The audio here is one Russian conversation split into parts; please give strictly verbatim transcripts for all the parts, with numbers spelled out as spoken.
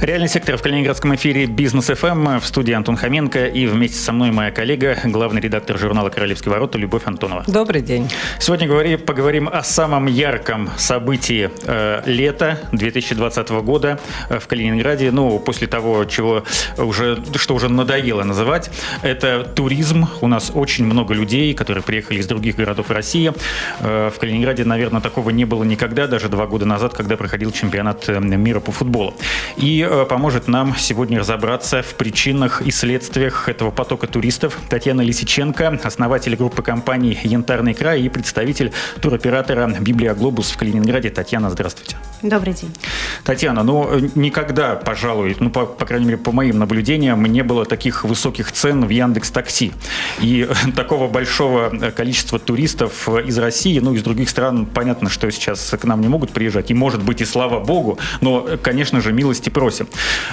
«Реальный сектор» в калининградском эфире «Бизнес-ФМ». В студии Антон Хоменко и вместе со мной моя коллега, главный редактор журнала «Королевские ворота» Любовь Антонова. Добрый день. Сегодня поговорим о самом ярком событии э, лета две тысячи двадцатого года в Калининграде. Ну, после того, чего уже, что уже надоело называть. Это туризм. У нас очень много людей, которые приехали из других городов России. Э, в Калининграде, наверное, такого не было никогда, даже два года назад, когда проходил чемпионат мира по футболу. И поможет нам сегодня разобраться в причинах и следствиях этого потока туристов Татьяна Лисиченко, основатель группы компаний «Янтарный край» и представитель туроператора «Библиоглобус» в Калининграде. Татьяна, здравствуйте. Добрый день. Татьяна, ну никогда, пожалуй, ну по, по крайней мере по моим наблюдениям, не было таких высоких цен в Яндекс.Такси и такого большого количества туристов из России, ну из других стран. Понятно, что сейчас к нам не могут приезжать, и может быть и слава богу, но, конечно же, милости просим.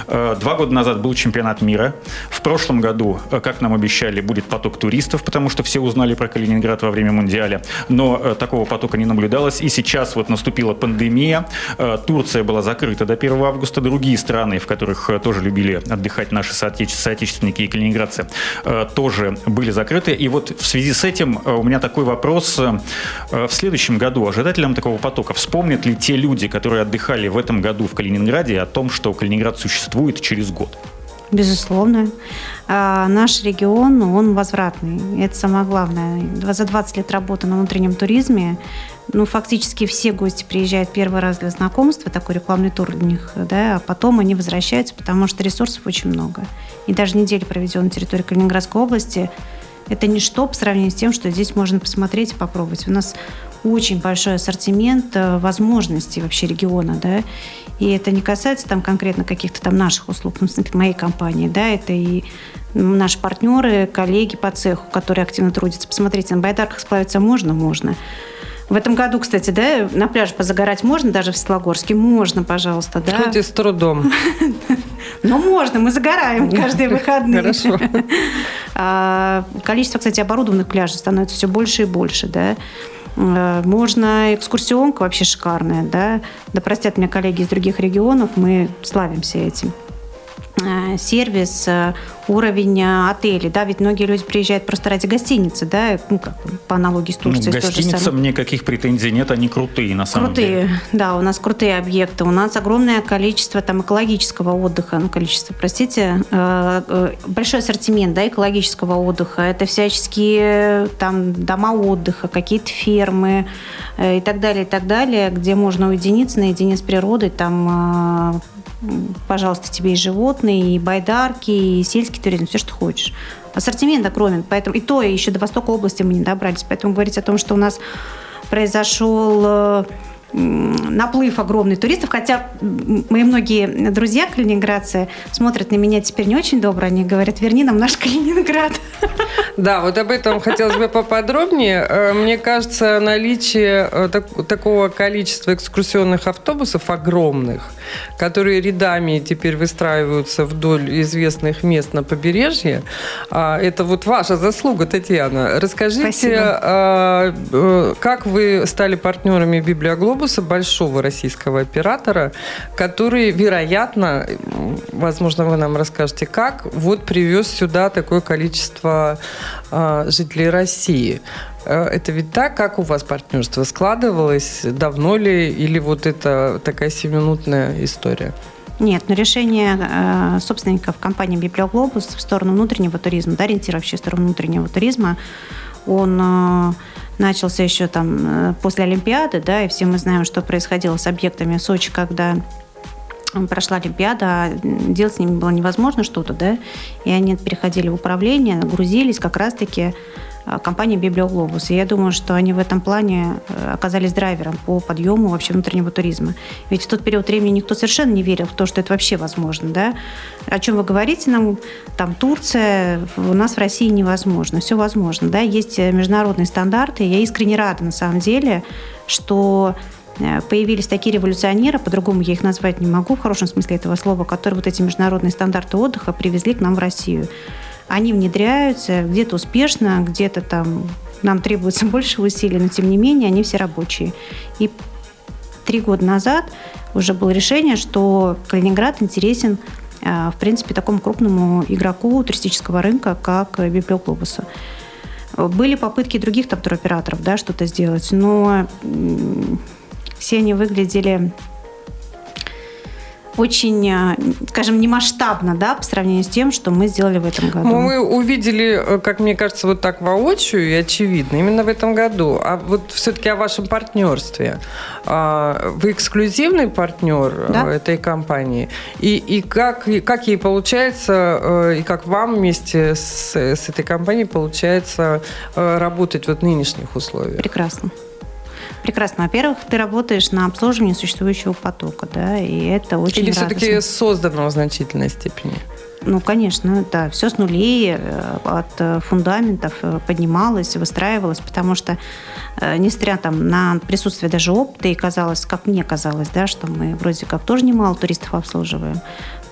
Два года назад был чемпионат мира. В прошлом году, как нам обещали, будет поток туристов, потому что все узнали про Калининград во время Мундиаля. Но такого потока не наблюдалось. И сейчас вот наступила пандемия. Турция была закрыта до первого августа. Другие страны, в которых тоже любили отдыхать наши соотече- соотечественники и калининградцы, тоже были закрыты. И вот в связи с этим у меня такой вопрос. В следующем году ожидателям такого потока вспомнят ли те люди, которые отдыхали в этом году в Калининграде, о том, что Калининград существует через год? Безусловно. А наш регион, он возвратный. Это самое главное. За двадцать лет работы на внутреннем туризме, ну, фактически все гости приезжают первый раз для знакомства, такой рекламный тур у них, да, а потом они возвращаются, потому что ресурсов очень много. И даже неделя, проведенная на территории Калининградской области, это ничто по сравнению с тем, что здесь можно посмотреть и попробовать. У нас очень большой ассортимент возможностей вообще региона, да, и это не касается там конкретно каких-то там наших услуг, ну, моей компании, да, это и наши партнеры, коллеги по цеху, которые активно трудятся. Посмотрите, на байдарках сплавиться можно? Можно. В этом году, кстати, да, на пляже позагорать можно, даже в Светлогорске? Можно, пожалуйста, да. Хоть и с трудом. Но можно, мы загораем каждые выходные. Хорошо. Количество, кстати, оборудованных пляжей становится все больше и больше, да. Можно, экскурсионка вообще шикарная, да. Да простят меня коллеги из других регионов, мы славимся этим. Сервис, уровень отелей, да, ведь многие люди приезжают просто ради гостиницы, да, ну, как, по аналогии с Турцией. Ну, гостиницам никаких претензий нет, они крутые на самом крутые, деле. Крутые, да, у нас крутые объекты, у нас огромное количество там экологического отдыха, ну, количество, простите, большой ассортимент, да, экологического отдыха, это всяческие там дома отдыха, какие-то фермы и так далее, и так далее, где можно уединиться, наедине с природой, там... Пожалуйста, тебе и животные, и байдарки, и сельский туризм, все, что хочешь. Ассортимент огромен, поэтому и то, и еще до Востока области мы не добрались. Поэтому говорить о том, что у нас произошел наплыв огромный туристов, хотя мои многие друзья калининградцы смотрят на меня теперь не очень добро, они говорят, верни нам наш Калининград. Да, вот об этом хотелось бы поподробнее. Мне кажется, наличие так- такого количества экскурсионных автобусов огромных, которые рядами теперь выстраиваются вдоль известных мест на побережье, это вот ваша заслуга, Татьяна. Расскажите, спасибо. Как вы стали партнерами «Библиоглобуса», большого российского оператора, который, вероятно, возможно, вы нам расскажете, как, вот привез сюда такое количество э, жителей России. Э, это ведь так, как у вас партнерство складывалось, давно ли, или вот это такая семиминутная история? Нет, но решение э, собственников компании «Библиоглобус» в сторону внутреннего туризма, да, ориентир вообще в сторону внутреннего туризма, он... Э, начался еще там после Олимпиады, да, и все мы знаем, что происходило с объектами в Сочи, когда прошла Олимпиада, а делать с ними было невозможно что-то, да, и они переходили в управление, грузились как раз-таки компания «Библиоглобус». И я думаю, что они в этом плане оказались драйвером по подъему вообще внутреннего туризма. Ведь в тот период времени никто совершенно не верил в то, что это вообще возможно, да? О чем вы говорите нам? Там Турция, у нас в России невозможно. Все возможно, да? Есть международные стандарты. Я искренне рада, на самом деле, что появились такие революционеры, по-другому я их назвать не могу, в хорошем смысле этого слова, которые вот эти международные стандарты отдыха привезли к нам в Россию. Они внедряются где-то успешно, где-то там нам требуется больше усилий, но тем не менее они все рабочие. И три года назад уже было решение, что Калининград интересен, в принципе, такому крупному игроку туристического рынка, как Библиоглобусу. Были попытки других там туроператоров, да, что-то сделать, но все они выглядели очень, скажем, немасштабно, да, по сравнению с тем, что мы сделали в этом году. Мы увидели, как мне кажется, вот так воочию и очевидно, именно в этом году. А вот все-таки о вашем партнерстве. Вы эксклюзивный партнер, да, этой компании? И, и, как, и как ей получается, и как вам вместе с, с этой компанией получается работать вот в нынешних условиях? Прекрасно. Прекрасно. Во-первых, ты работаешь на обслуживании существующего потока, да, и это очень радостно. Или все-таки создано в значительной степени? Ну, конечно, да. Все с нулей, от фундаментов поднималось, выстраивалось, потому что, несмотря там на присутствие даже опыта, и казалось, как мне казалось, да, что мы вроде как тоже немало туристов обслуживаем,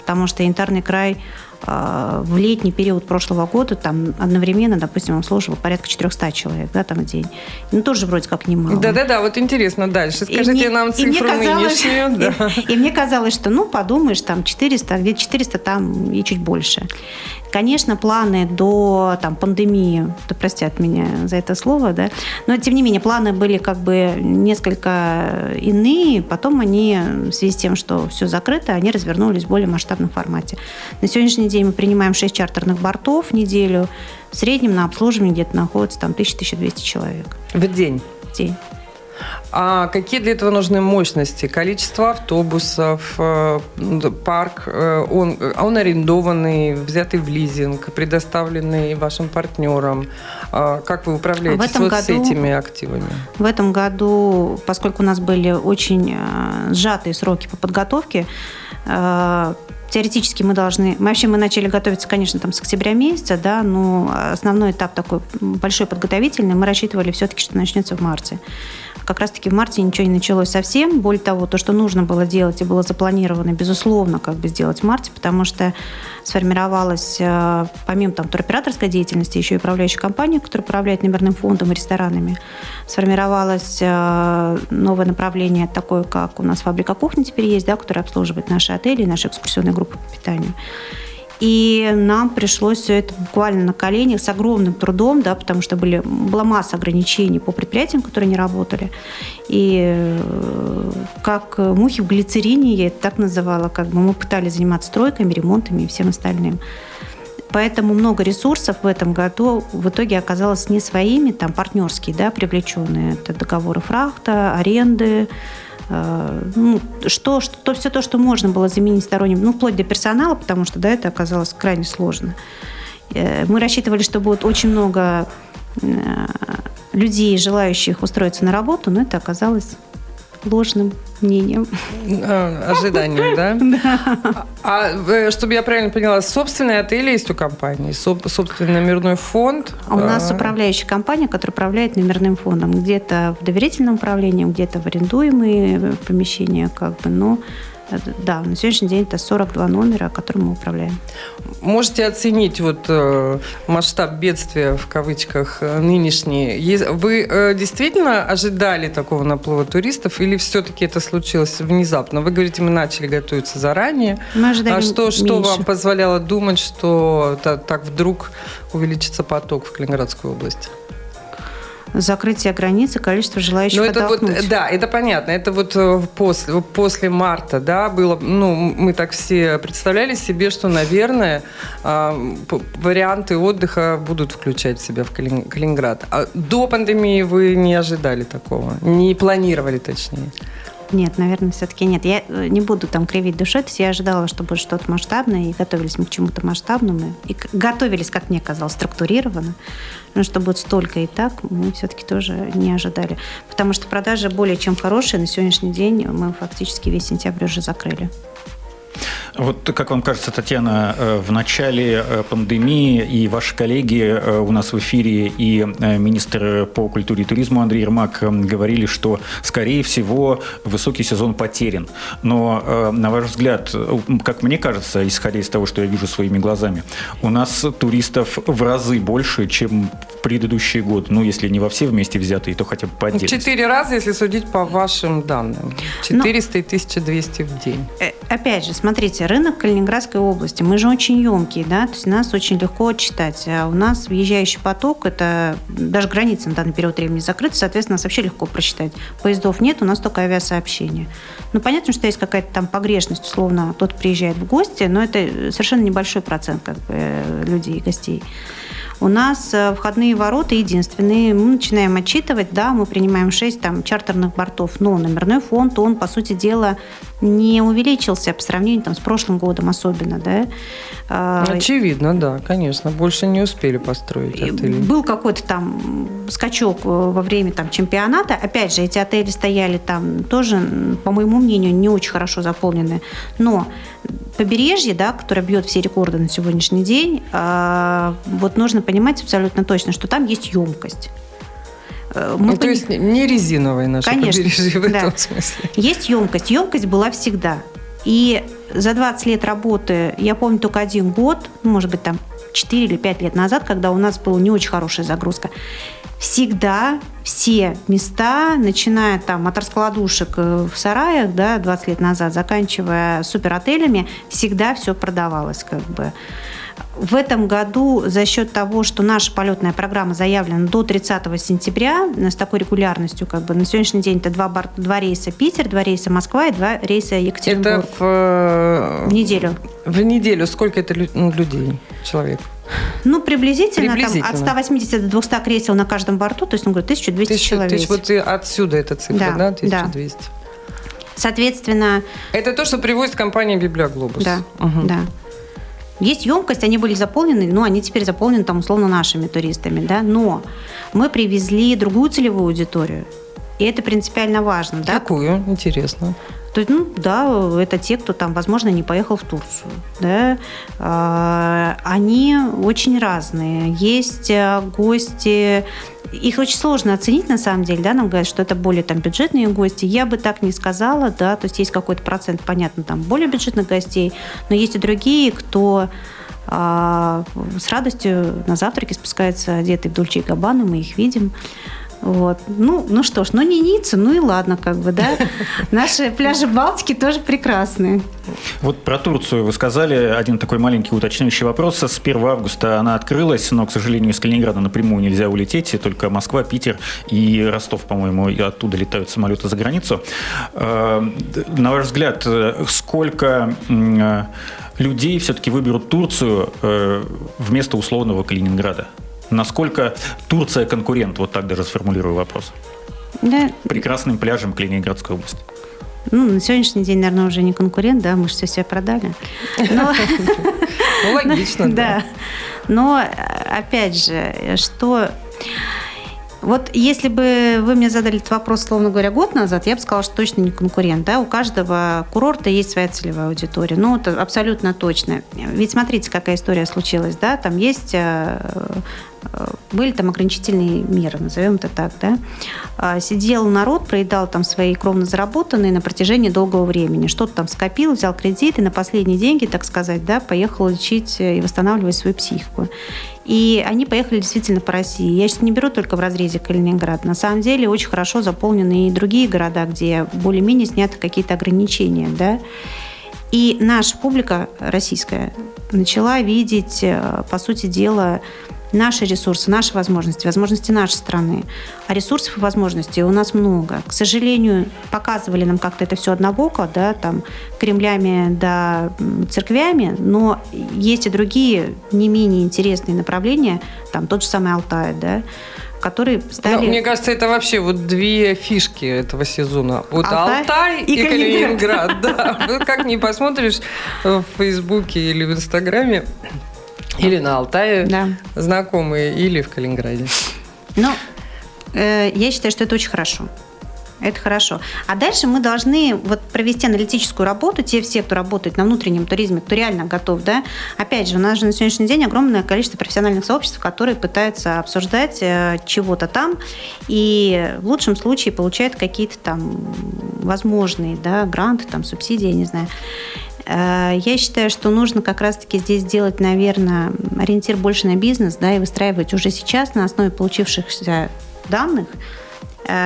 потому что Янтарный край в летний период прошлого года там одновременно, допустим, обслуживал порядка четырехсот человек, да, там в день. Ну, тоже вроде как немало. Да-да-да, вот интересно дальше. Скажите мне, нам цифру и казалось, нынешнюю. Да. И, и мне казалось, что, ну, подумаешь, там четыреста, где-то четыреста, там и чуть больше. Конечно, планы до там, пандемии, да простят меня за это слово, да, но, тем не менее, планы были как бы несколько иные, потом они, в связи с тем, что все закрыто, они развернулись в более масштабном формате. На сегодняшний день мы принимаем шесть чартерных бортов в неделю, в среднем на обслуживании где-то находится там тысяча - тысяча двести человек. В день? В день. А какие для этого нужны мощности? Количество автобусов, парк, он, он арендованный, взятый в лизинг, предоставленный вашим партнерам. Как вы управляете вот этими активами? В этом году, поскольку у нас были очень сжатые сроки по подготовке, теоретически мы должны... Вообще мы начали готовиться, конечно, там с октября месяца, да, но основной этап такой большой подготовительный. Мы рассчитывали все-таки, что начнется в марте. Как раз-таки в марте ничего не началось совсем. Более того, то, что нужно было делать и было запланировано, безусловно, как бы сделать в марте, потому что сформировалась, помимо там туроператорской деятельности, еще и управляющая компания, которая управляет номерным фондом и ресторанами. Сформировалось новое направление, такое, как у нас фабрика кухни теперь есть, да, которая обслуживает наши отели и наши экскурсионные группы по питанию. И нам пришлось все это буквально на коленях с огромным трудом, да, потому что были, была масса ограничений по предприятиям, которые не работали. И как мухи в глицерине, я это так называла, как бы мы пытались заниматься стройками, ремонтами и всем остальным. Поэтому много ресурсов в этом году в итоге оказалось не своими, там партнерские, да, привлеченные. Это договоры фрахта, аренды. Ну, что, что, все то, что можно было заменить сторонним, ну, вплоть до персонала, потому что, да, это оказалось крайне сложно. Мы рассчитывали, что будет очень много людей, желающих устроиться на работу, но это оказалось ложным мнением. Ожиданием, да? А чтобы я правильно поняла, собственные отели есть у компании? Собственный номерной фонд? У нас управляющая компания, которая управляет номерным фондом. Где-то в доверительном управлении, где-то в арендуемые помещения, как бы, но... Да, на сегодняшний день это сорок два номера, которым мы управляем. Можете оценить вот масштаб бедствия, в кавычках, нынешний. Вы действительно ожидали такого наплыва туристов или все-таки это случилось внезапно? Вы говорите, мы начали готовиться заранее. Мы ожидали а что, что вам позволяло думать, что так вдруг увеличится поток в Калининградскую область? Закрытие границы, количество желающих отдохнуть. Вот, да, это понятно. Это вот после, после марта, да, было, ну, мы так все представляли себе, что, наверное, варианты отдыха будут включать в себя в Калининград. А до пандемии вы не ожидали такого? Не планировали, точнее? Нет, наверное, все-таки нет. Я не буду там кривить душой, то есть я ожидала, что будет что-то масштабное, и готовились мы к чему-то масштабному. И готовились, как мне казалось, структурированно. Но что будет столько и так, мы все-таки тоже не ожидали. Потому что продажи более чем хорошие. На сегодняшний день мы фактически весь сентябрь уже закрыли. Вот как вам кажется, Татьяна, в начале пандемии и ваши коллеги у нас в эфире и министр по культуре и туризму Андрей Ермак говорили, что, скорее всего, высокий сезон потерян. Но, на ваш взгляд, как мне кажется, исходя из того, что я вижу своими глазами, у нас туристов в разы больше, чем в предыдущие годы. Ну, если не во все вместе взятые, то хотя бы по отдельности. Четыре раза, если судить по вашим данным. четыреста и тысяча двести в день. Опять же, смотрите, рынок Калининградской области, мы же очень емкие, да, то есть нас очень легко отчитать. А у нас въезжающий поток, это даже граница на данный период времени закрыта, соответственно, нас вообще легко просчитать. Поездов нет, у нас только авиасообщение. Ну, понятно, что есть какая-то там погрешность, условно, тот приезжает в гости, но это совершенно небольшой процент как бы, людей, гостей. У нас входные ворота единственные. Мы начинаем отчитывать, да, мы принимаем шесть там, чартерных бортов, но номерной фонд, он, по сути дела, не увеличился по сравнению там, с прошлым годом особенно, да. Очевидно, да, конечно. Больше не успели построить отели. Был какой-то там скачок во время там, чемпионата. Опять же, эти отели стояли там тоже, по моему мнению, не очень хорошо заполнены. Но побережье, да, которое бьет все рекорды на сегодняшний день, вот нужно понимать абсолютно точно, что там есть емкость. Мы ну, то есть не резиновое наше Конечно, побережье в да. этом смысле. Есть емкость. Емкость была всегда. И за двадцать лет работы, я помню только один год, может быть, там четыре или пять лет назад, когда у нас была не очень хорошая загрузка, всегда все места, начиная там, от раскладушек в сараях, да, двадцать лет назад, заканчивая суперотелями, всегда все продавалось как бы. В этом году за счет того, что наша полетная программа заявлена до тридцатого сентября, с такой регулярностью, как бы на сегодняшний день это два, бар... два рейса Питер, два рейса Москва и два рейса Екатеринбург. Это в... в неделю. В неделю. Сколько это людей, человек? Ну, приблизительно, приблизительно. Там, от ста восьмидесяти до двухсот кресел на каждом борту, то есть, он говорит, тысяча двести тысяча, человек. Тысяч, вот и отсюда эта цифра, да, да? тысяча двести. Да. Соответственно... Это то, что привозит компания «Библиоглобус». Да, угу. да. Есть емкость, они были заполнены, но они теперь заполнены там условно нашими туристами, да, но мы привезли другую целевую аудиторию, и это принципиально важно, да. Какую? Интересно. То есть, ну, да, это те, кто там, возможно, не поехал в Турцию, да. Они очень разные. Есть гости, их очень сложно оценить, на самом деле, да, нам говорят, что это более там бюджетные гости. Я бы так не сказала, да, то есть есть какой-то процент, понятно, там более бюджетных гостей, но есть и другие, кто а, с радостью на завтраке спускается одетый в Дольче и Габбану, мы их видим. Вот. Ну, ну что ж, ну не Ницца, ну и ладно, как бы, да. Наши пляжи Балтики тоже прекрасные. Вот про Турцию вы сказали. Один такой маленький уточняющий вопрос. С первого августа она открылась, но, к сожалению, из Калининграда напрямую нельзя улететь. Только Москва, Питер и Ростов, по-моему, и оттуда летают самолеты за границу. На ваш взгляд, сколько людей все-таки выберут Турцию вместо условного Калининграда? Насколько Турция конкурент? Вот так даже сформулирую вопрос. Да. Прекрасным пляжем Калининградской области. Ну, на сегодняшний день, наверное, уже не конкурент, да, мы же все себя продали. Ну, логично, да. Но, опять же, что... Вот если бы вы мне задали этот вопрос, словно говоря, год назад, я бы сказала, что точно не конкурент. Да? У каждого курорта есть своя целевая аудитория. Ну, это абсолютно точно. Ведь смотрите, какая история случилась. Да? Там есть... Были там ограничительные меры, назовем это так. Да? Сидел народ, проедал там свои кровно заработанные на протяжении долгого времени. Что-то там скопил, взял кредит и на последние деньги, так сказать, да, поехал лечить и восстанавливать свою психику. И они поехали действительно по России. Я сейчас не беру только в разрезе Калининград. На самом деле очень хорошо заполнены и другие города, где более-менее сняты какие-то ограничения. Да? И наша публика российская начала видеть, по сути дела, наши ресурсы, наши возможности, возможности нашей страны. А ресурсов и возможностей у нас много. К сожалению, показывали нам как-то это все однобоко, да, там, кремлями да церквями, но есть и другие не менее интересные направления, там тот же самый Алтай, да, которые стали... Но, мне кажется, это вообще вот две фишки этого сезона. Вот Алтай, Алтай и, и Калининград. Да, как ни посмотришь в Фейсбуке или в Инстаграме, или на Алтае, да. Знакомые, или в Калининграде. Ну, э, я считаю, что это очень хорошо. Это хорошо. А дальше мы должны вот провести аналитическую работу. Те все, кто работает на внутреннем туризме, кто реально готов, да. Опять же, у нас же на сегодняшний день огромное количество профессиональных сообществ, которые пытаются обсуждать чего-то там и в лучшем случае получают какие-то там возможные, да, гранты, там, субсидии, я не знаю. Я считаю, что нужно как раз-таки здесь делать, наверное, ориентир больше на бизнес, да, и выстраивать уже сейчас на основе получившихся данных.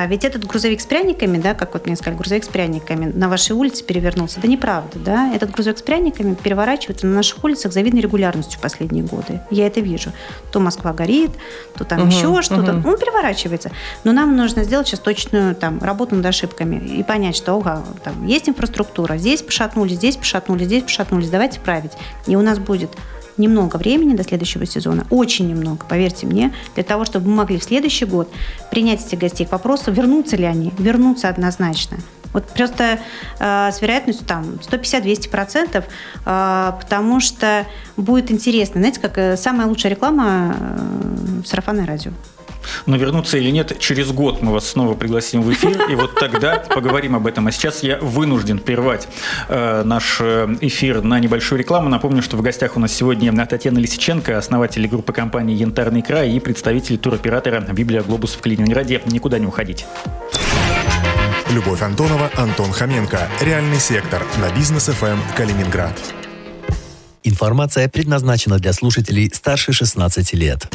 Ведь этот грузовик с пряниками, да, как вот мне сказали, грузовик с пряниками на вашей улице перевернулся. Да неправда, да. Этот грузовик с пряниками переворачивается на наших улицах с завидной регулярностью в последние годы. Я это вижу. То Москва горит, то там угу, еще что-то. Угу. Он переворачивается. Но нам нужно сделать сейчас точную там работу над ошибками и понять, что ого, там есть инфраструктура, здесь пошатнулись, здесь пошатнулись, здесь пошатнулись. Давайте править. И у нас будет немного времени до следующего сезона, очень немного, поверьте мне, для того, чтобы мы могли в следующий год принять этих гостей к вопросу, вернутся ли они, вернутся однозначно. Вот просто э, с вероятностью там сто пятьдесят - двести процентов, э, потому что будет интересно. Знаете, как самая лучшая реклама э, сарафанное радио. Но вернуться или нет, через год мы вас снова пригласим в эфир, и вот тогда поговорим об этом. А сейчас я вынужден прервать э, наш эфир на небольшую рекламу. Напомню, что в гостях у нас сегодня Татьяна Лисиченко, основатель группы компании «Янтарный край» и представитель туроператора «Библиоглобус» в Калининграде. Никуда не уходите. Любовь Антонова, Антон Хоменко. Реальный сектор на Бизнес эф эм Калининград. Информация предназначена для слушателей старше шестнадцати лет.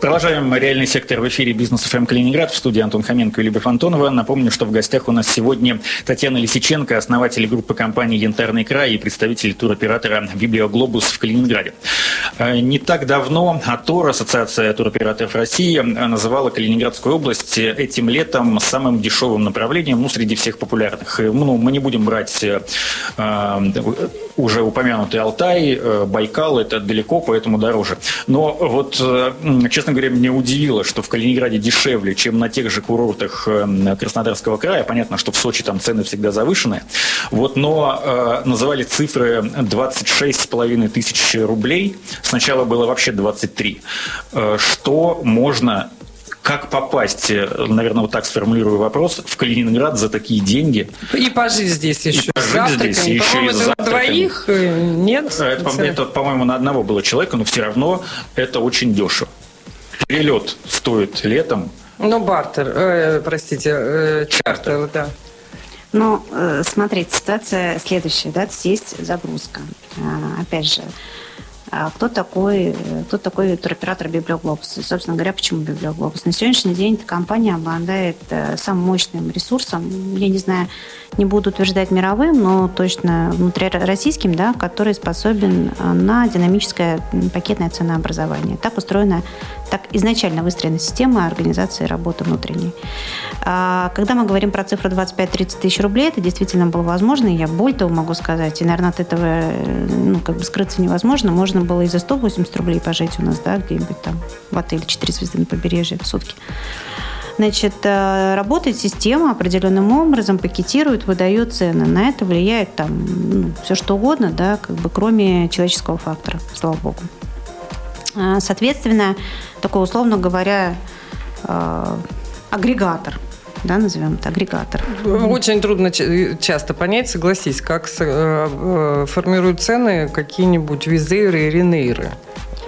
Продолжаем «Реальный сектор» в эфире «Бизнес эф эм Калининград». В студии Антон Хоменко и Любовь Антонова. Напомню, что в гостях у нас сегодня Татьяна Лисиченко, основатель группы компании «Янтарный край» и представитель туроператора «Библиоглобус» в Калининграде. Не так давно АТОР, Ассоциация туроператоров России, называла Калининградскую область этим летом самым дешевым направлением, ну, среди всех популярных. Ну, мы не будем брать э, уже упомянутый Алтай, э, Байкал, это далеко, поэтому дороже. Но вот... Э, Честно говоря, меня удивило, что в Калининграде дешевле, чем на тех же курортах Краснодарского края. Понятно, что в Сочи там цены всегда завышены. Вот, но э, называли цифры двадцать шесть с половиной тысяч рублей. Сначала было вообще двадцать три. Э, что можно... Как попасть, наверное, вот так сформулирую вопрос, в Калининград за такие деньги? И пожить здесь еще. И пожить здесь еще и по-моему, это на двоих? Нет? Это, по- это, по-моему, на одного было человека, но все равно это очень дешево. Перелет стоит летом. Ну, бартер, э, простите, э, чартер, да. Ну, э, смотрите, ситуация следующая, да, есть загрузка. А, опять же, кто такой, кто такой туроператор «Библиоглобус». И, собственно говоря, почему «Библиоглобус»? На сегодняшний день эта компания обладает самым мощным ресурсом, я не знаю, не буду утверждать мировым, но точно внутрироссийским, да, который способен на динамическое пакетное ценообразование. Так устроена, так изначально выстроена система организации работы внутренней. Когда мы говорим про цифру двадцать пять - тридцать тысяч рублей, это действительно было возможно, я более того могу сказать, и, наверное, от этого ну, как бы скрыться невозможно. Можно было и за сто восемьдесят рублей пожить у нас, да, где-нибудь там в отеле четыре звезды на побережье в сутки. Значит, работает система определенным образом, пакетирует, выдает цены. На это влияет там ну, все что угодно, да, как бы кроме человеческого фактора, слава богу. Соответственно, такой, условно говоря, агрегатор. Да, назовем это агрегатор. Очень трудно часто понять, согласись, как формируют цены какие-нибудь визейры и ренейры.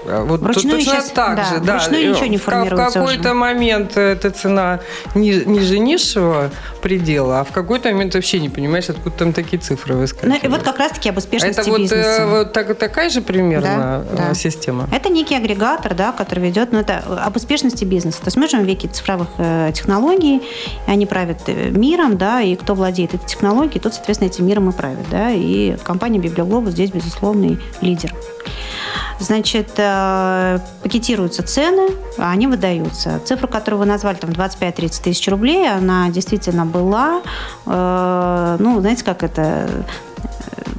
Вот вручную точно сейчас, так да, же, да. Вручную ничего не формируется. В какой-то уже момент эта цена ни, ниже низшего предела, а в какой-то момент вообще не понимаешь, откуда там такие цифры выскакивают. Ну, и вот как раз-таки об успешности это бизнеса. Это вот, э, вот так, такая же примерно да, да. система? Это некий агрегатор, да, который ведет, но ну, это об успешности бизнеса. То есть мы живем в веке цифровых э, технологий, они правят миром, да, и кто владеет этой технологией, тот, соответственно, этим миром и правит, да, и компания «Библиоглобус» здесь безусловный лидер. Значит, пакетируются цены, они выдаются. Цифра, которую вы назвали, там двадцать пять - тридцать тысяч рублей, она действительно была, ну, знаете, как это...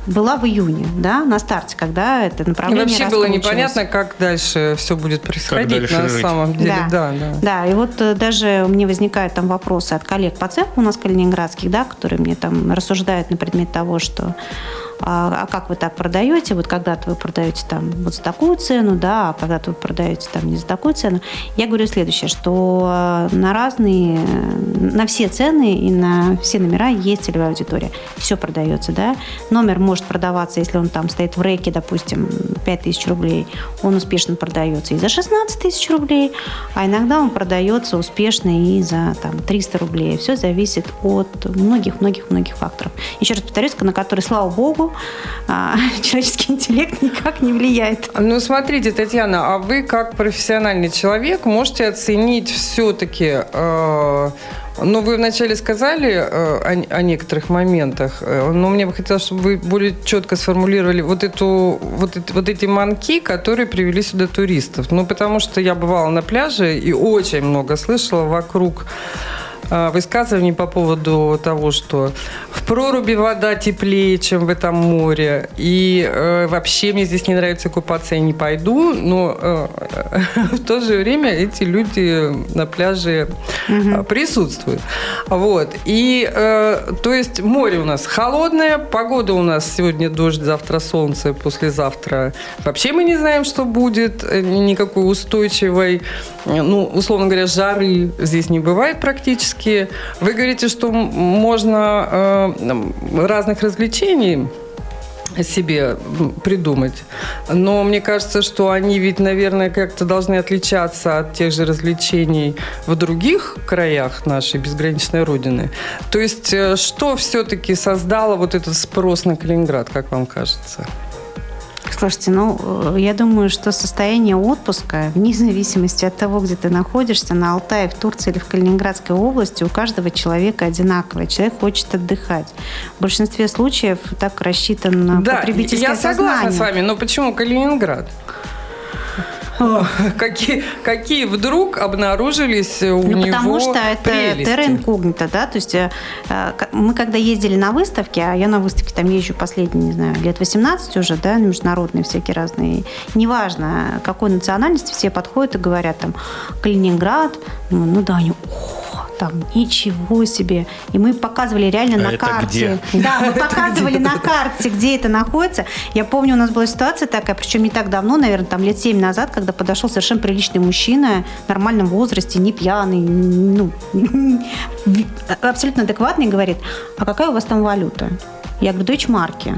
Была в июне, да, на старте, когда это направление раскручивалось. И вообще было непонятно, как дальше все будет происходить на жить. самом деле. Да. Да, да. да, и вот даже мне возникают там вопросы от коллег по цеху у нас калининградских, да, которые мне там рассуждают на предмет того, что а как вы так продаете, вот когда-то вы продаете там вот за такую цену, да, а когда-то вы продаете там не за такую цену. Я говорю следующее, что на разные, на все цены и на все номера есть целевая аудитория. Все продается, да. Номер может продаваться, если он там стоит в рэке, допустим, пять тысяч рублей, он успешно продается и за шестнадцать тысяч рублей, а иногда он продается успешно и за там триста рублей. Все зависит от многих-многих-многих факторов. Еще раз повторюсь, на который, слава богу, человеческий интеллект никак не влияет. Ну, смотрите, Татьяна, а вы как профессиональный человек можете оценить все-таки... Э- Ну, вы вначале сказали о, о некоторых моментах, но мне бы хотелось, чтобы вы более четко сформулировали вот, эту, вот, эти, вот эти манки, которые привели сюда туристов. Ну, потому что я бывала на пляже и очень много слышала вокруг высказываний по поводу того, что в проруби вода теплее, чем в этом море, и э, вообще мне здесь не нравится купаться, я не пойду, но э, в то же время эти люди на пляже угу. присутствуют. Вот. И, э, то есть, море у нас холодное, погода у нас сегодня дождь, завтра солнце, послезавтра вообще мы не знаем, что будет, никакой устойчивой, ну, условно говоря, жары здесь не бывает практически. Вы говорите, что можно э, разных развлечений себе придумать, но мне кажется, что они ведь, наверное, как-то должны отличаться от тех же развлечений в других краях нашей безграничной родины. То есть, что все-таки создало вот этот спрос на Калининград, как вам кажется? Слушайте, ну, я думаю, что состояние отпуска, вне зависимости от того, где ты находишься, на Алтае, в Турции или в Калининградской области, у каждого человека одинаковое. Человек хочет отдыхать. В большинстве случаев так рассчитан да, потребительское сознание. Да, я согласна с вами, но почему Калининград? Какие, какие вдруг обнаружились у ну, него потому что это терра инкогнита, да, то есть э, мы когда ездили на выставки, а я на выставке там езжу последние, не знаю, лет восемнадцать уже, да, международные всякие разные, неважно, какой национальности, все подходят и говорят там Калининград, ну, ну да, они, о, там, ничего себе, и мы показывали реально а на карте. Где? Да, мы показывали на карте, где это находится. Я помню, у нас была ситуация такая, причем не так давно, наверное, там лет семь назад, когда подошел совершенно приличный мужчина в нормальном возрасте, не пьяный, ну, абсолютно адекватный, говорит, а какая у вас там валюта? Я говорю, дойчмарки.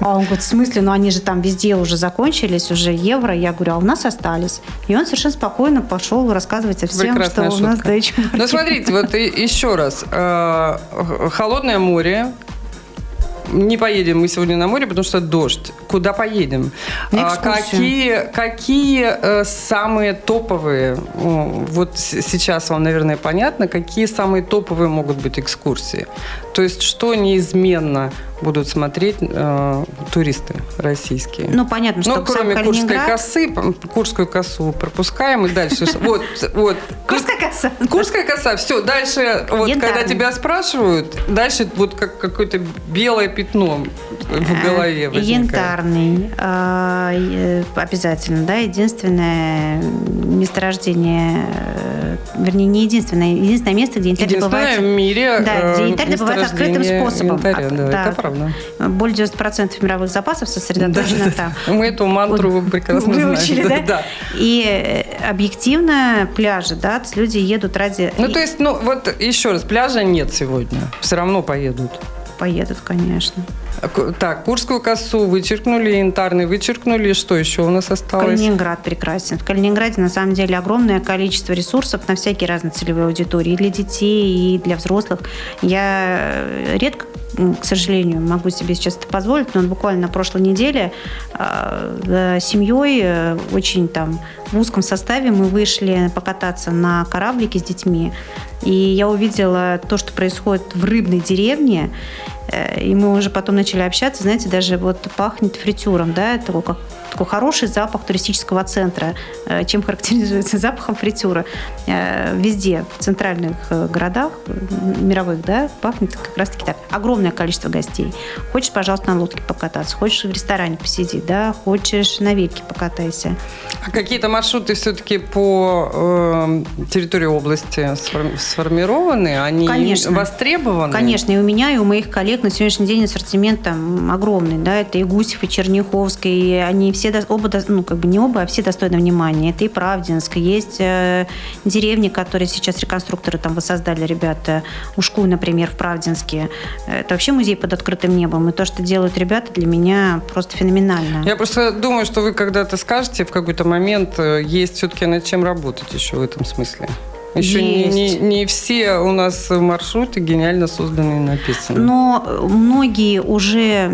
А он говорит, в смысле? Ну, они же там везде уже закончились, уже евро. Я говорю, а у нас остались. И он совершенно спокойно пошел рассказывать всем, прекрасная что шутка. У нас дойчмарки. Ну, смотрите, вот еще раз. Холодное море. Не поедем мы сегодня на море, потому что дождь. Куда поедем? А, какие какие э, самые топовые, вот сейчас вам, наверное, понятно, какие самые топовые могут быть экскурсии? То есть что неизменно будут смотреть э, туристы российские? Ну, понятно, что ну, кроме Курской косы, Курскую косу пропускаем и дальше. Курская коса. Курская коса, все. Дальше, вот когда тебя спрашивают, дальше вот как какое-то белое пятно в голове возникает. Янтарный. Обязательно, да. Единственное месторождение, вернее, не единственное, единственное место, где янтарь добывается. Единственное в мире. Да, где янтарь добывается открытым способом. Это правда. Более девяносто процентов мировых запасов сосредоточено да, там. Да. Мы эту мантру вот, прекрасно выучили, знаем. Да? Да. И объективно пляжи, да, люди едут ради... Ну, то есть, ну, вот еще раз, пляжа нет сегодня. Все равно поедут. Поедут, конечно. Так, Курскую косу вычеркнули, Янтарный вычеркнули. Что еще у нас осталось? Калининград прекрасен. В Калининграде, на самом деле, огромное количество ресурсов на всякие разные целевые аудитории. И для детей, и для взрослых. Я редко, к сожалению, могу себе сейчас это позволить, но буквально на прошлой неделе э, с семьей э, очень там в узком составе мы вышли покататься на кораблике с детьми. И я увидела то, что происходит в рыбной деревне. И мы уже потом начали общаться, знаете, даже вот пахнет фритюром, да, того, как такой хороший запах туристического центра, чем характеризуется запахом фритюра. Везде, в центральных городах, мировых, да, пахнет как раз-таки так. Огромное количество гостей. Хочешь, пожалуйста, на лодке покататься, хочешь в ресторане посиди, да, хочешь на велике покатайся. А какие-то маршруты все-таки по э, территории области сформированы? Они Конечно. востребованы? Конечно, и у меня, и у моих коллег на сегодняшний день ассортимент там огромный, да, это и Гусев, и Черняховск, и они все, до... оба, до... ну, как бы не оба, а все достойны внимания. Это и Правдинск, есть э, деревни, которые сейчас реконструкторы там воссоздали, ребята, Ушку, например, в Правдинске. Это вообще музей под открытым небом, и то, что делают ребята, для меня просто феноменально. Я просто думаю, что вы когда-то скажете в какой-то момент, есть все-таки над чем работать еще в этом смысле. Еще не, не, не все у нас маршруты гениально созданы и написаны. Но многие уже,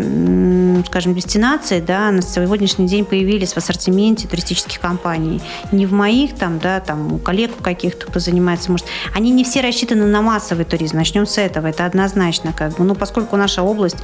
скажем, дестинации, да, на сегодняшний день появились в ассортименте туристических компаний. Не в моих, там, да, там, у коллег каких-то, кто занимается, может. Они не все рассчитаны на массовый туризм. Начнем с этого, это однозначно. Как бы. Ну, поскольку наша область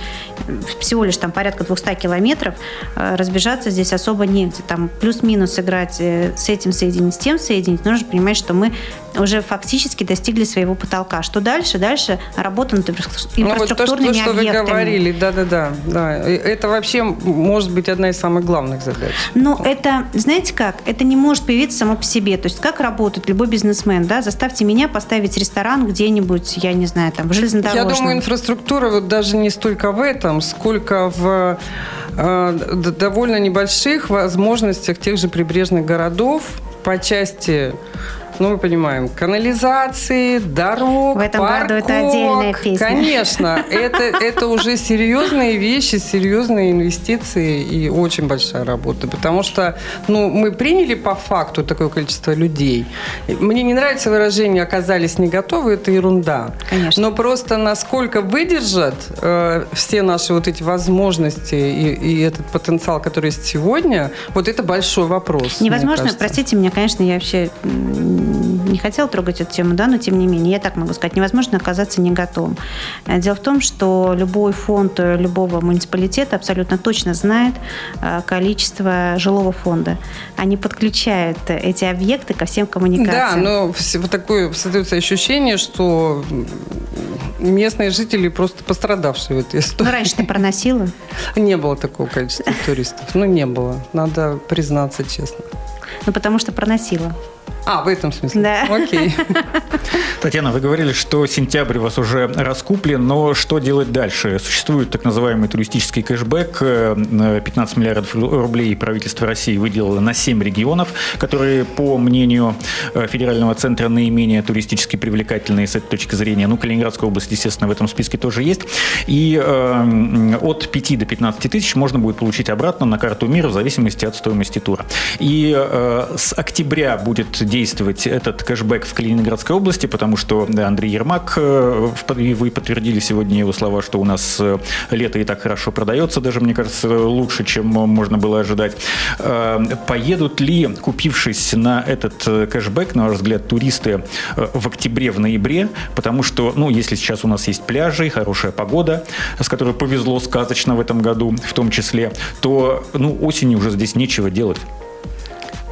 всего лишь там порядка двухсот километров, разбежаться здесь особо негде. Там плюс-минус сыграть, с этим соединить, с тем соединить. Нужно понимать, что мы уже фактически достигли своего потолка. Что дальше? Дальше работа над инфраструктурными ну, вот то, что, что вы говорили, да-да-да. Да. Это вообще может быть одна из самых главных задач. Ну, это, знаете как, это не может появиться само по себе. То есть как работает любой бизнесмен, да? Заставьте меня поставить ресторан где-нибудь, я не знаю, там, в железнодорожном. Я думаю, инфраструктура вот даже не столько в этом, сколько в э, довольно небольших возможностях тех же прибрежных городов по части... Ну, мы понимаем, канализации, дорог, в этом парковок. Году это отдельная песня. Конечно, это, это уже серьезные вещи, серьезные инвестиции и очень большая работа. Потому что ну, мы приняли по факту такое количество людей. Мне не нравится выражение «оказались не готовы», это ерунда. Конечно. Но просто насколько выдержат э, все наши вот эти возможности и, и этот потенциал, который есть сегодня, вот это большой вопрос. Невозможно, простите меня, конечно, я вообще... не хотела трогать эту тему, да, но тем не менее, я так могу сказать, невозможно оказаться не готовым. Дело в том, что любой фонд любого муниципалитета абсолютно точно знает количество жилого фонда. Они подключают эти объекты ко всем коммуникациям. Да, но вот такое создается ощущение, что местные жители просто пострадавшие в этой истории. Ну, раньше ты проносила? Не было такого количества туристов. Ну, не было. Надо признаться честно. Ну, потому что проносила. А, в этом смысле? Да. Окей. Татьяна, вы говорили, что сентябрь у вас уже раскуплен, но что делать дальше? Существует так называемый туристический кэшбэк. пятнадцать миллиардов рублей правительство России выделило на семь регионов, которые, по мнению федерального центра, наименее туристически привлекательные с этой точки зрения. Ну, Калининградская область, естественно, в этом списке тоже есть. И э, от пяти до пятнадцати тысяч можно будет получить обратно на карту мира в зависимости от стоимости тура. И э, с октября будет действовать действовать этот кэшбэк в Калининградской области, потому что да, Андрей Ермак, вы подтвердили сегодня его слова, что у нас лето и так хорошо продается, даже, мне кажется, лучше, чем можно было ожидать. Поедут ли, купившись на этот кэшбэк, на ваш взгляд, туристы в октябре, в ноябре? Потому что, ну, если сейчас у нас есть пляжи, хорошая погода, с которой повезло сказочно в этом году, в том числе, то, ну, осенью уже здесь нечего делать.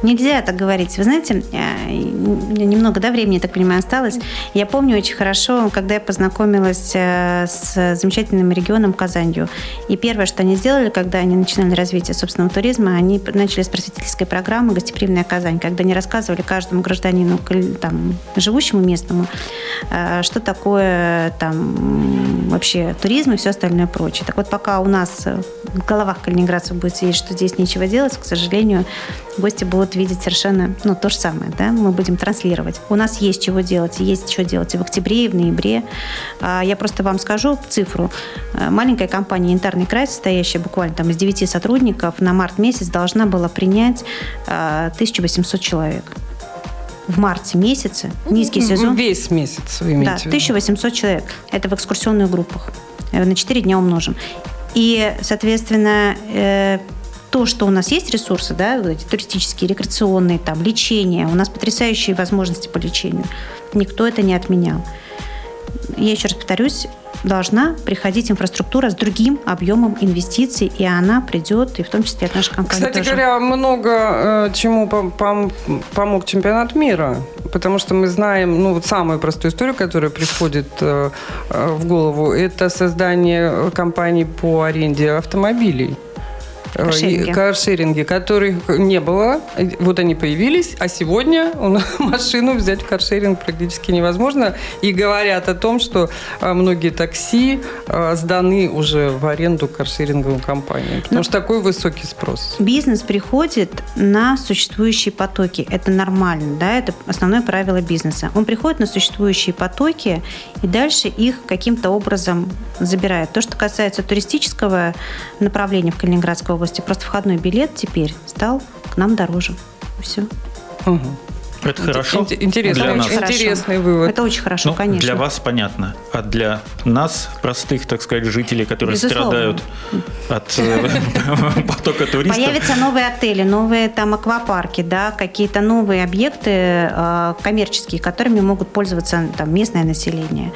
Нельзя так говорить. Вы знаете, немного да, времени, я так понимаю, осталось. Я помню очень хорошо, когда я познакомилась с замечательным регионом Казанью. И первое, что они сделали, когда они начинали развитие собственного туризма, они начали с просветительской программы «Гостеприимная Казань», когда они рассказывали каждому гражданину, там, живущему местному, что такое там, вообще туризм и все остальное прочее. Так вот, пока у нас в головах калининградцев будет сидеть, что здесь нечего делать, к сожалению, гости будут видеть совершенно ну, то же самое, да, мы будем транслировать. У нас есть чего делать, есть что делать и в октябре, и в ноябре. Я просто вам скажу цифру. Маленькая компания «Янтарный край», состоящая буквально там из девяти сотрудников, на март месяц должна была принять тысячу восемьсот человек. В марте месяце, низкий сезон. Весь месяц вы имеете в виду. Да, тысячу восемьсот человек. Это в экскурсионных группах. На четыре дня умножим. И, соответственно, то, что у нас есть ресурсы, да, вот эти туристические, рекреационные, там, лечение, у нас потрясающие возможности по лечению. Никто это не отменял. я еще раз повторюсь, должна приходить инфраструктура с другим объемом инвестиций, и она придет, и в том числе от нашей компании. Кстати тоже. говоря, много чему помог чемпионат мира, потому что мы знаем, ну вот самую простую историю, которая приходит в голову, это создание компаний по аренде автомобилей. Каршеринги. Каршеринги, которых не было. Вот они появились, а сегодня у нас машину взять в каршеринг практически невозможно. И говорят о том, что многие такси сданы уже в аренду каршеринговым компаниям, потому Но что такой высокий спрос. Бизнес приходит на существующие потоки. Это нормально, да? Это основное правило бизнеса. Он приходит на существующие потоки и дальше их каким-то образом забирает. То, что касается туристического направления в Калининградской области, просто входной билет теперь стал к нам дороже. Все. Угу. Это Ин- хорошо. Интересный, для нас. Интересный вывод. Это очень хорошо, ну, конечно. Для вас понятно. А для нас, простых, так сказать, жителей, которые Безусловно. страдают от потока туристов. Появятся новые отели, новые там аквапарки, да, какие-то новые объекты коммерческие, которыми могут пользоваться там местное население.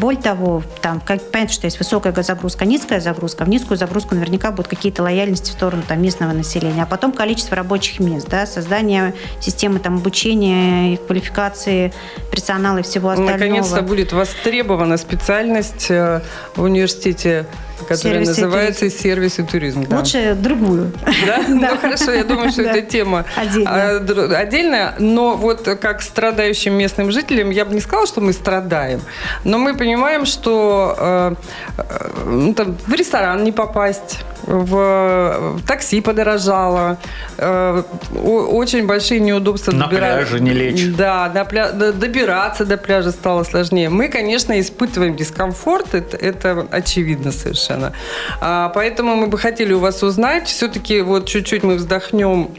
Более того, там, понятно, что есть высокая загрузка, низкая загрузка. В низкую загрузку наверняка будут какие-то лояльности в сторону там местного населения. А потом количество рабочих мест, да, создание системы там обучения, и квалификации персонала и всего остального. Наконец-то будет востребована специальность в университете, которая сервис называется «Сервис и туризм». Да. Лучше другую. Да? Ну хорошо, я думаю, что это тема отдельная. Но вот как страдающим местным жителям, я бы не сказала, что мы страдаем, но мы понимаем, что в ресторан не попасть, в такси подорожало, очень большие неудобства добираться. На пляже не лечь. Да, добираться до пляжа стало сложнее. Мы, конечно, испытываем дискомфорт, это очевидно совершенно. Поэтому мы бы хотели у вас узнать, все-таки вот чуть-чуть мы вздохнем,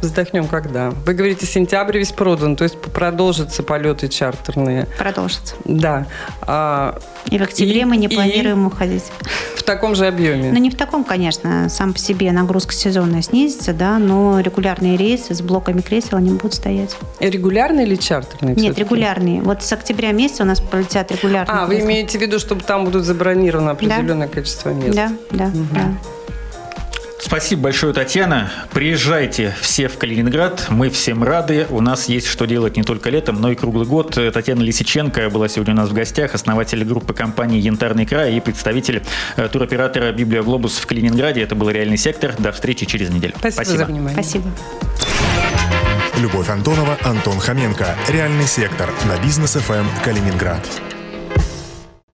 вздохнем когда? Вы говорите, сентябрь весь продан, то есть продолжатся полеты чартерные. Продолжатся. Да. И в октябре и, мы не планируем уходить. В таком же объеме? Ну, не в таком, конечно. Сам по себе нагрузка сезонная снизится, да, но регулярные рейсы с блоками кресел они будут стоять. И регулярные или чартерные? Нет, регулярные. Вот с октября месяца у нас полетят регулярные. А, кресла. Вы имеете в виду, чтобы там будут забронировано определенное да. количество мест? Да, да, угу. да. Спасибо большое, Татьяна. Приезжайте все в Калининград. Мы всем рады. У нас есть что делать не только летом, но и круглый год. Татьяна Лисиченко была сегодня у нас в гостях, основатель группы компании «Янтарный край» и представитель туроператора «Библиоглобус» в Калининграде. Это был «Реальный сектор». До встречи через неделю. Спасибо, Спасибо. за внимание. Спасибо. Любовь Антонова, Антон Хоменко. «Реальный сектор» на Бизнес эф эм Калининград.